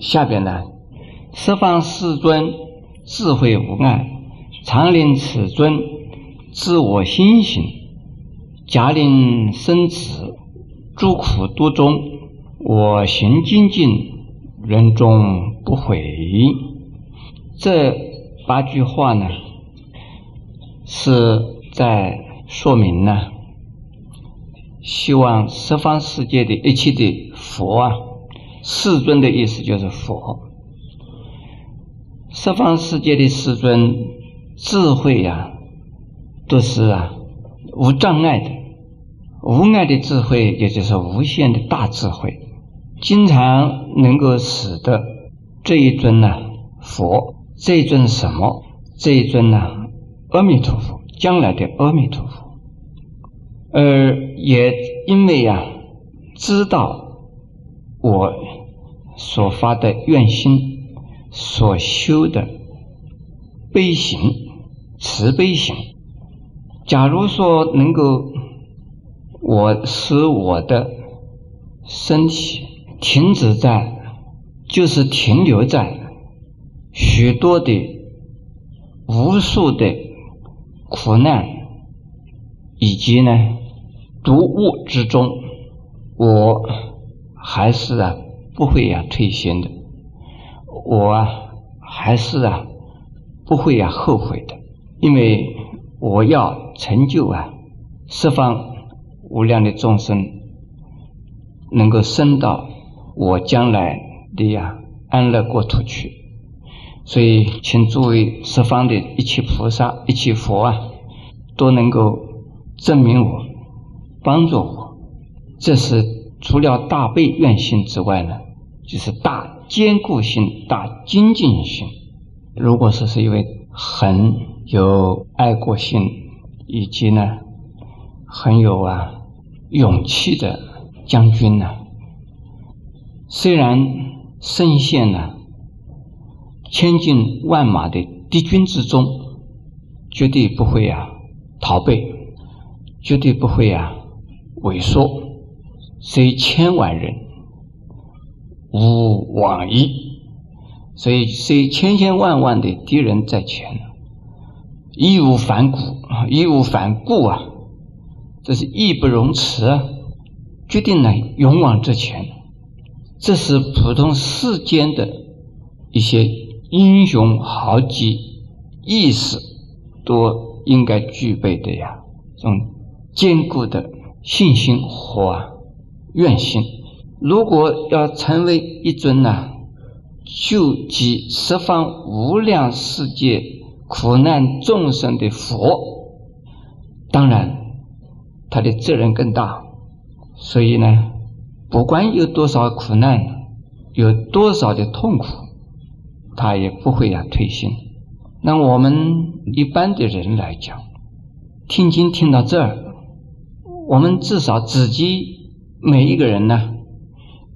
下边呢，十方世尊智慧无碍，常令此尊自我心行，假令生死诸苦度中，我行精进，人终不悔。这八句话呢，是在说明呢，希望十方世界的一切的佛啊，世尊的意思就是佛，十方世界的世尊智慧啊，都是啊无障碍的，无碍的智慧，也就是无限的大智慧，经常能够使得这一尊呢、佛，这一尊什么，这一尊呢、阿弥陀佛，将来的阿弥陀佛。而也因为啊知道我所发的愿心，所修的悲行、慈悲行，假如说能够我使我的身体停止在，就是停留在许多的无数的苦难以及呢毒物之中，我还是啊不会啊退心的，我啊还是啊不会啊后悔的，因为我要成就啊十方无量的众生能够升到我将来的啊安乐国土去。所以请诸位十方的一切菩萨、一切佛啊，都能够证明我、帮助我。这是除了大悲愿心之外呢，就是大坚固心、大精进心。如果是一位很有爱国心，以及呢很有啊勇气的将军呢、虽然身陷呢、千军万马的敌军之中，绝对不会啊逃避，绝对不会啊萎缩，虽千万人吾往矣。所以虽千千万万的敌人在前，义无反顾啊，这是义不容辞啊，决定呢勇往直前。这是普通世间的一些英雄豪杰意识都应该具备的呀，这种坚固的信心和、愿心。如果要成为一尊呢、救济十方无量世界苦难众生的佛，当然他的责任更大。所以呢，不管有多少苦难，有多少的痛苦，他也不会啊退心。那我们一般的人来讲，听经听到这儿，我们至少自己每一个人呢，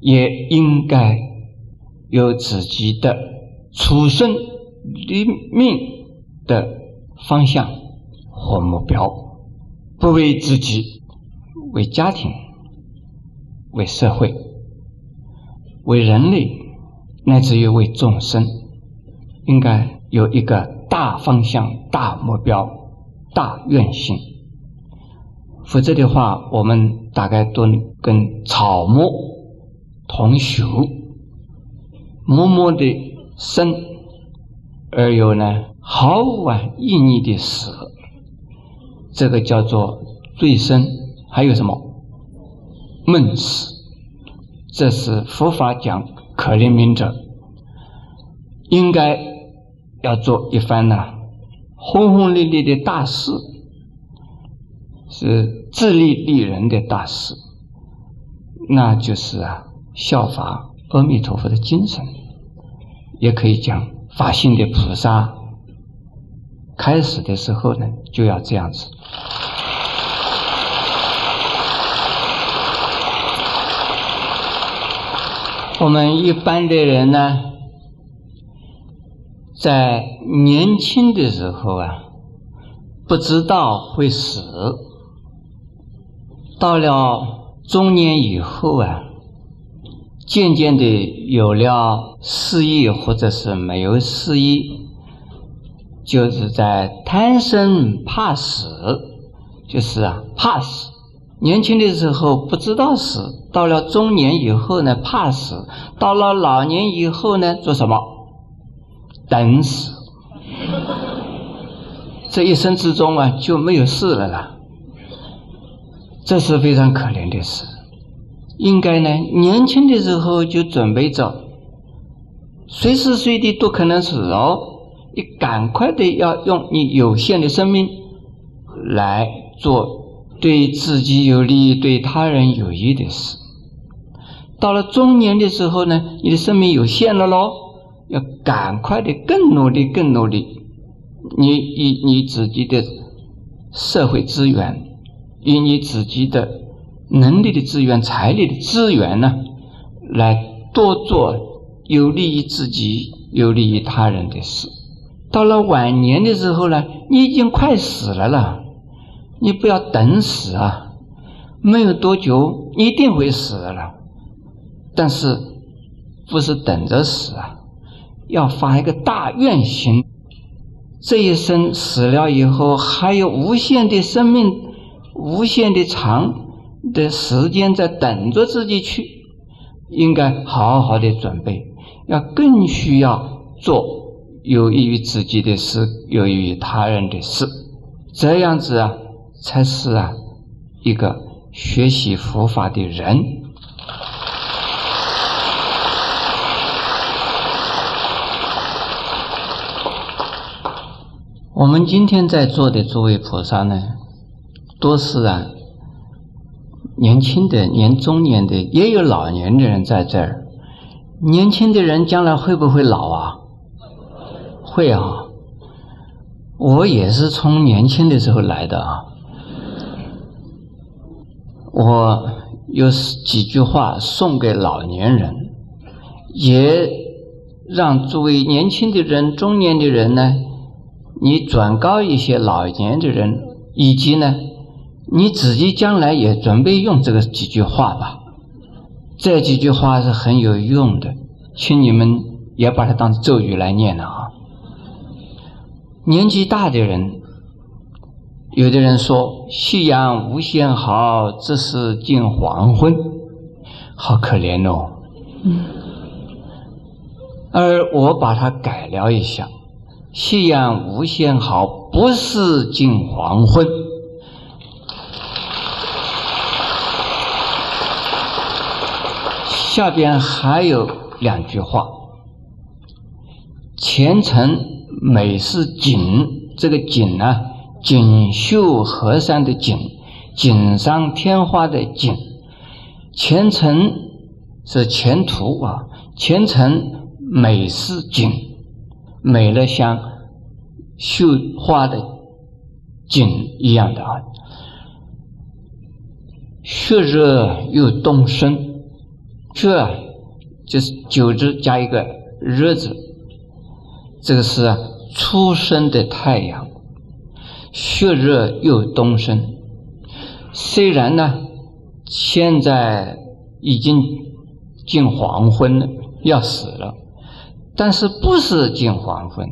也应该有自己的处身立命的方向和目标，不为自己，为家庭，为社会，为人类，乃至于为众生，应该有一个大方向、大目标、大愿心。否则的话，我们大概都跟草木同朽，默默的生，而有呢毫无意义的死，这个叫做罪生。还有什么闷死，这是佛法讲可怜悯者，应该要做一番呢、轰轰烈烈的大事，是自利利人的大事，那就是啊效法阿弥陀佛的精神，也可以讲法性的菩萨开始的时候呢就要这样子。我们一般的人呢，在年轻的时候啊，不知道会死，到了中年以后啊，渐渐的有了私欲或者是没有私欲，就是在贪生怕死，就是怕死。年轻的时候不知道死，到了中年以后呢怕死，到了老年以后呢做什么？等死。这一生之中就没有事了啦。这是非常可怜的事。应该呢年轻的时候就准备着随时随地都可能死哦，你赶快的要用你有限的生命来做对自己有利对他人有益的事。到了中年的时候呢，你的生命有限了咯，要赶快的更努力更努力，你以你自己的社会资源，以你自己的能力的资源财力的资源呢，来多做有利于自己有利于他人的事。到了晚年的时候呢，你已经快死了啦，你不要等死啊，没有多久你一定会死了，但是不是等着死啊，要发一个大愿心，这一生死了以后还有无限的生命无限的长的时间在等着自己去，应该好好的准备，要更需要做有益于自己的事，有益于他人的事，这样子才是一个学习佛法的人。我们今天在座的诸位菩萨呢，多是年轻的、年中年的，也有老年的人在这儿。年轻的人将来会不会老啊？会啊，我也是从年轻的时候来的啊。我有几句话送给老年人，也让诸位年轻的人、中年的人呢，你转告一些老年的人，以及呢，你自己将来也准备用这个几句话吧。这几句话是很有用的，请你们也把它当咒语来念了啊。年纪大的人，有的人说夕阳无限好，这是近黄昏，好可怜哦。而我把它改了一下，夕阳无限好，不是近黄昏。下边还有两句话，前程美是锦，这个锦锦绣河山的锦，锦上添花的锦。前程是前途前程美是锦，美了像绣花的锦一样的血热又动身，这就是九字加一个热字，这个是初升的太阳，血热又东升。虽然呢现在已经近黄昏了，要死了，但是不是近黄昏。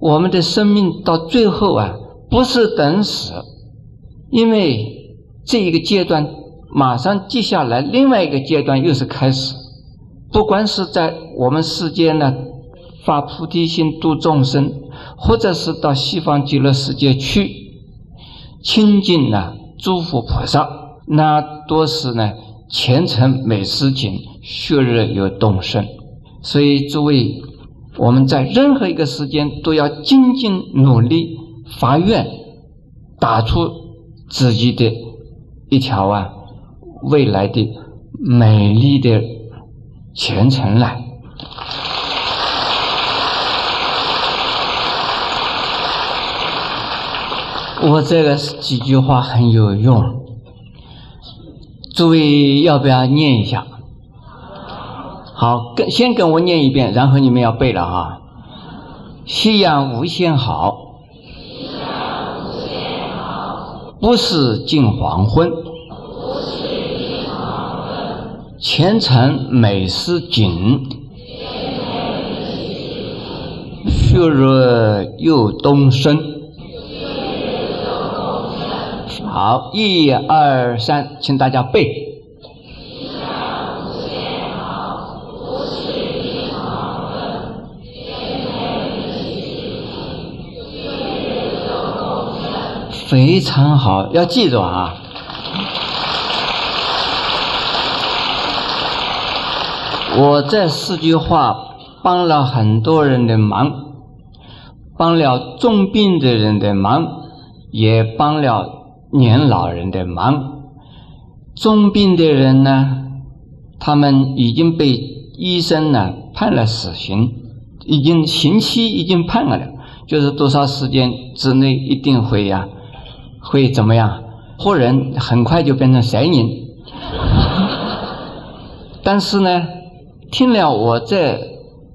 我们的生命到最后不是等死，因为这一个阶段马上接下来另外一个阶段又是开始。不管是在我们世间呢发菩提心度众生，或者是到西方极乐世界去亲近诸佛菩萨，那多是前程美是锦，血热有动身。所以诸位，我们在任何一个时间都要精进努力发愿，打出自己的一条未来的美丽的前程来。我这个几句话很有用，诸位要不要念一下？好，先跟我念一遍，然后你们要背了哈。夕阳无限好，不是近黄昏，前程美食锦，旭日又东升。好，1、2、3，请大家背。 非常好，要记住啊！我这4句话帮了很多人的忙，帮了重病的人的忙，也帮了年老人的忙。重病的人呢，他们已经被医生呢判了死刑，已经刑期已经判了，就是多少时间之内一定会呀。 会怎么样？或人很快就变成神人。但是呢，听了我这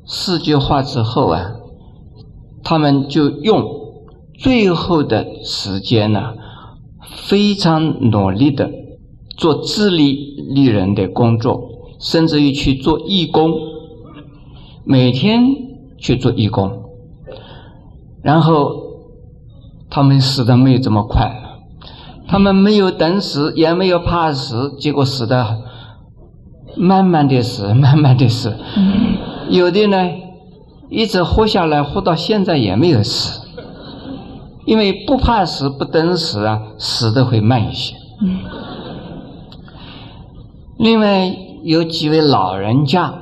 4句话之后啊，他们就用最后的时间呢、非常努力的做自利人的工作，甚至于去做义工，每天去做义工，然后他们死的没有这么快。 他们没有等死，也没有怕死，结果死的慢慢的死，慢慢的死。有的呢，一直活下来，活到现在也没有死，因为不怕死，不等死啊，死的会慢一些。另外有几位老人家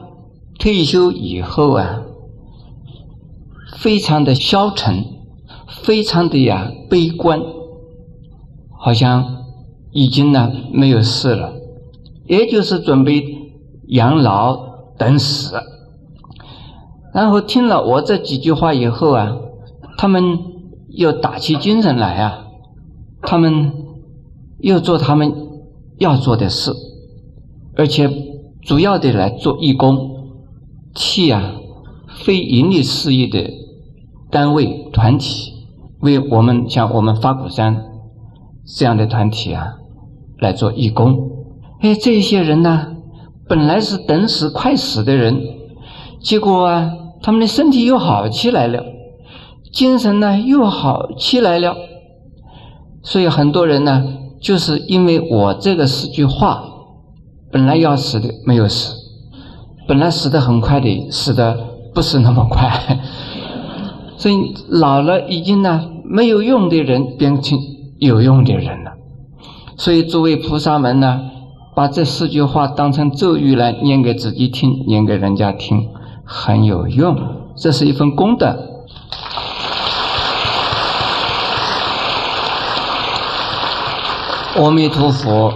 退休以后啊，非常的消沉，非常的悲观。 好像已经呢没有事了，也就是准备养老等死。然后听了我这几句话以后啊，他们又打起精神来啊，他们又做他们要做的事，而且主要的来做义工，去非盈利事业的单位团体，为我们像我们花果山。 这样的团体来做义工。哎，这些人呢，本来是等死快死的人，结果他们的身体又好起来了，精神呢又好起来了。所以很多人呢，就是因为我这个4句话，本来要死的没有死，本来死得很快的，死得不是那么快。所以老了已经呢没有用的人变成。 有用的人了，所以诸位菩萨们呢，把这4句话当成咒语来念给自己听，念给人家听，很有用。这是一份功德。阿弥陀佛，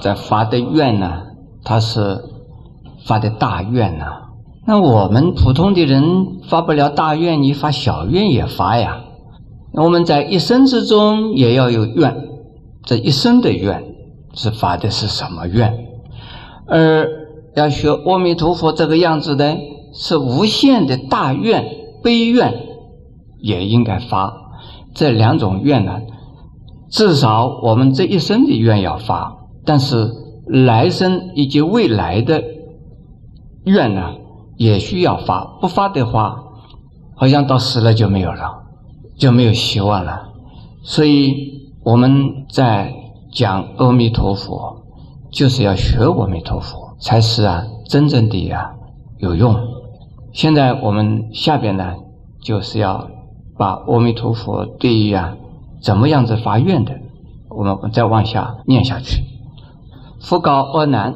在发的愿呢，他是发的大愿呢。那我们普通的人发不了大愿，你发小愿也发呀。 我们在一生之中也要有愿，这一生的愿是发的是什么愿？而要学阿弥陀佛这个样子的，是无限的大愿、悲愿也应该发。这2种愿呢，至少我们这一生的愿要发，但是来生以及未来的愿呢，也需要发。不发的话，好像到死了就没有了。 就没有希望了，所以我们在讲阿弥陀佛，就是要学阿弥陀佛，才是真正的有用。现在我们下边呢，就是要把阿弥陀佛对于怎么样子发愿的，我们再往下念下去。佛告阿难：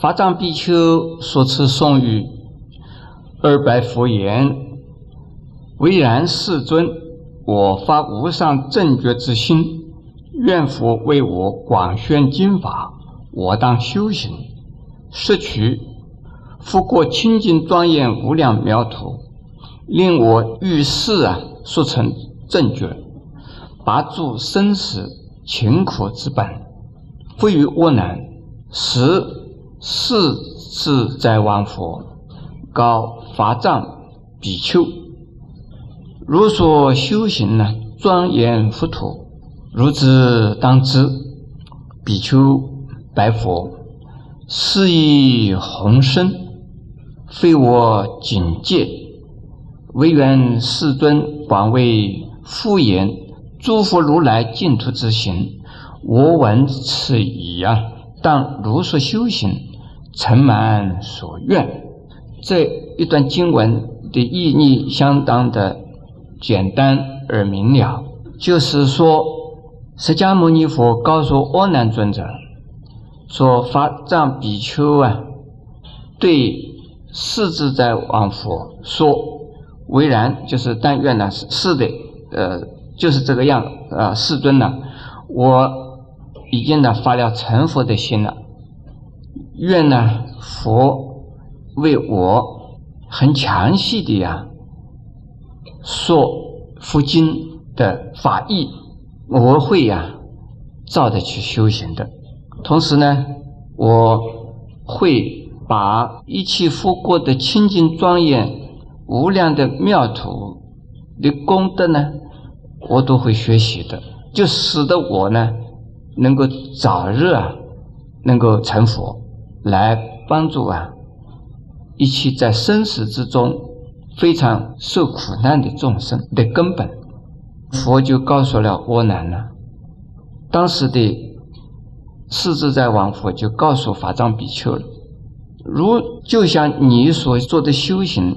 法藏比丘所持颂语200佛言：唯然世尊。 我发无上正觉之心，愿佛为我广宣经法，我当修行，摄取复过清净庄严无量妙土，令我遇事速成正觉，拔住生死勤苦之本，不于我难。十世自在王佛告法藏比丘。 如所修行呢，庄严佛土，如之当知。比丘白佛，是以宏深，非我警戒，唯愿世尊广为敷衍诸佛如来净土之行。我闻此已啊，当如是修行，成满所愿。这一段经文的意义相当的简单而明了，就是说，释迦牟尼佛告诉阿难尊者，说法藏比丘啊，对世自在王佛说，唯然，就是但愿呢，是的，就是这个样，世尊呢，我已经呢发了成佛的心了，愿呢佛为我很详细的呀说佛经的法义，我会呀照着去修行的。同时呢，我会把一切佛国的清净庄严、无量的妙土的功德呢，我都会学习的，就使得我呢能够早日啊能够成佛，来帮助啊一切在生死之中非常受苦难的众生的根本。佛就告诉了阿难了，当时的世自在王佛就告诉法藏比丘了，如就像你所做的修行，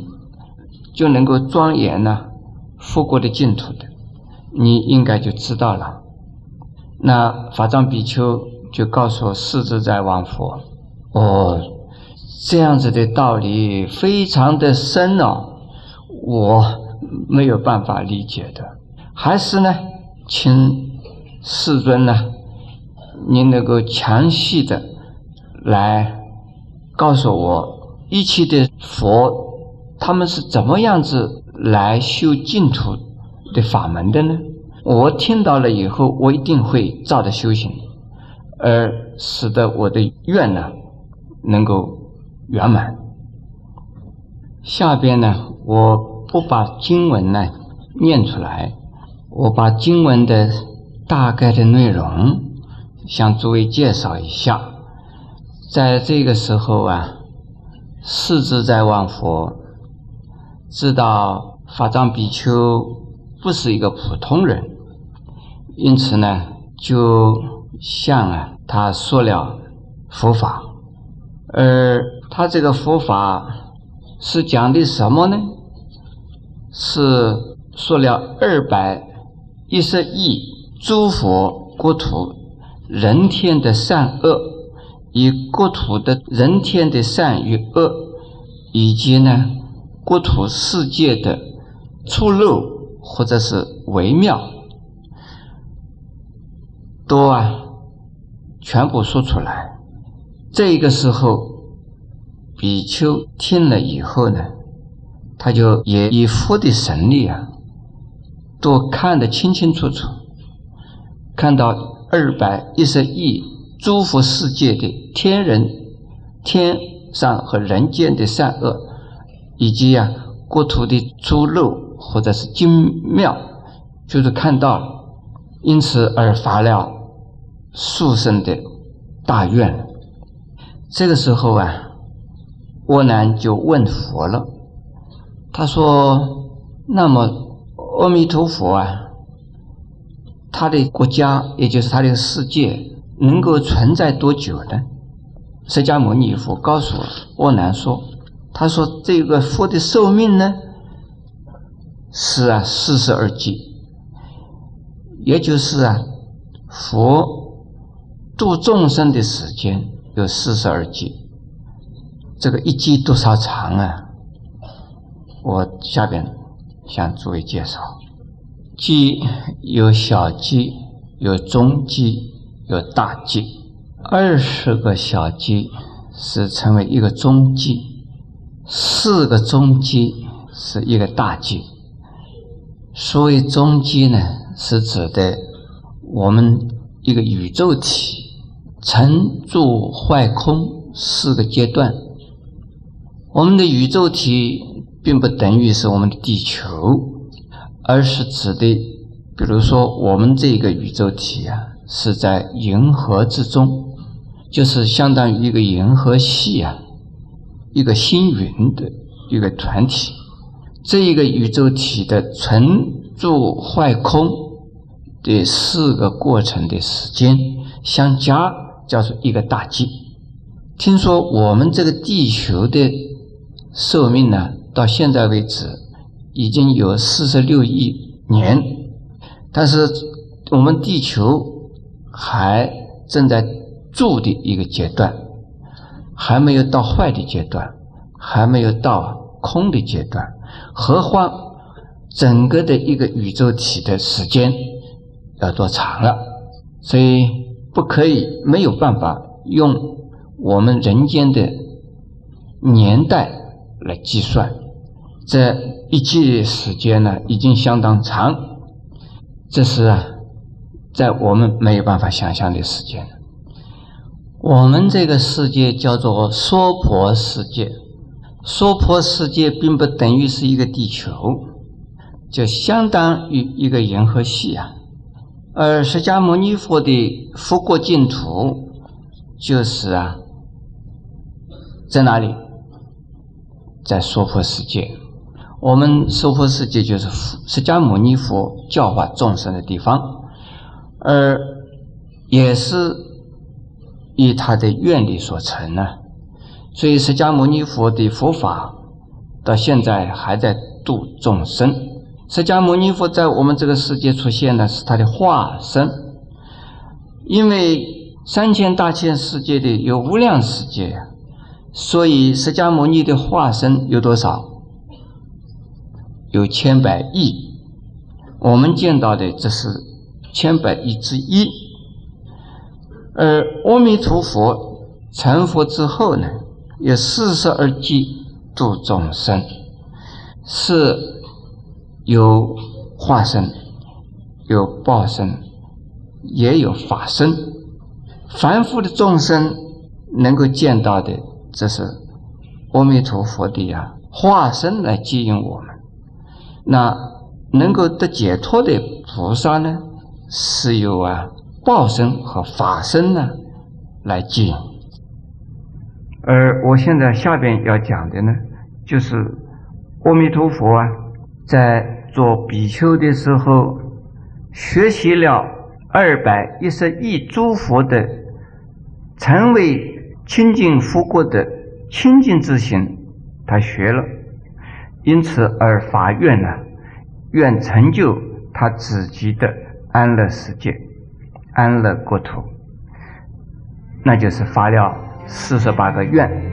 就能够庄严呢佛国的净土的，你应该就知道了。那法藏比丘就告诉世自在王佛，哦，这样子的道理非常的深哦，我没有办法理解的，还是呢请世尊呢您能够详细的来告诉我，一切的佛他们是怎么样子来修净土的法门的呢？我听到了以后，我一定会照着修行，而使得我的愿呢能够圆满。下边呢，我不把经文呢念出来，我把经文的大概的内容向诸位介绍一下。在这个时候啊，世自在王佛知道法藏比丘不是一个普通人，因此呢就向他说了佛法，而他这个佛法是讲的什么呢？是说了210亿诸佛国土人天的善恶，以国土的人天的善与恶，以及呢国土世界的出入或者是微妙，都全部说出来。这个时候比丘听了以后呢，他就也以佛的神力都看得清清楚楚，看到210亿诸佛世界的天上和人间的善恶，以及国土的出入或者是精妙，就是看到了，因此而发了殊胜的大愿。这个时候阿难就问佛了，他说：“那么阿弥陀佛他的国家，也就是他的世界，能够存在多久呢？”释迦牟尼佛告诉阿难说，他说这个佛的寿命呢是42季，也就是佛度众生的时间有42季。这个一季多少长我下边向诸位介绍。季有小季，有中季，有大季。20个小季是成为一个中季，4个中季是一个大季。所谓中季呢，是指的我们一个宇宙体成住坏空4个阶段。我们的宇宙体并不等于是我们的地球，而是指的，比如说我们这个宇宙体是在银河之中，就是相当于一个银河系啊，一个星云的一个团体。这一个宇宙体的存住坏空的四个过程的时间相加，叫做一个大纪。听说我们这个地球的寿命呢，到现在为止已经有46亿年，但是我们地球还正在住的一个阶段，还没有到坏的阶段，还没有到空的阶段，何况整个的一个宇宙体的时间要多长了？所以不可以，没有办法用我们人间的年代来计算。这一季时间呢，已经相当长，这是在我们没有办法想象的时间。我们这个世界叫做娑婆世界，娑婆世界并不等于是一个地球，就相当于一个银河系啊。而释迦牟尼佛的佛国净土就是在哪里？在娑婆世界。我们娑婆世界就是释迦牟尼佛教化众生的地方，而也是以他的愿力所成呢。所以释迦牟尼佛的佛法到现在还在度众生。释迦牟尼佛在我们这个世界出现的是他的化身，因为3000大千世界里有无量世界，所以释迦牟尼的化身有多少？有1,000,000,000,000,000。我们见到的这是1,000,000,000,000之一。而阿弥陀佛成佛之后呢，有42季度众生，是有化身，有报身，也有法身。凡夫的众生能够见到的，这是阿弥陀佛的化身来接引我们。那能够得解脱的菩萨呢，是有报身和法身呢来接引。而我现在下边要讲的呢，就是阿弥陀佛在做比丘的时候，学习了210亿诸佛的成为清净佛国的清净之行，他学了，因此而发愿呢，愿成就他自己的安乐世界、安乐国土，那就是发了48个愿。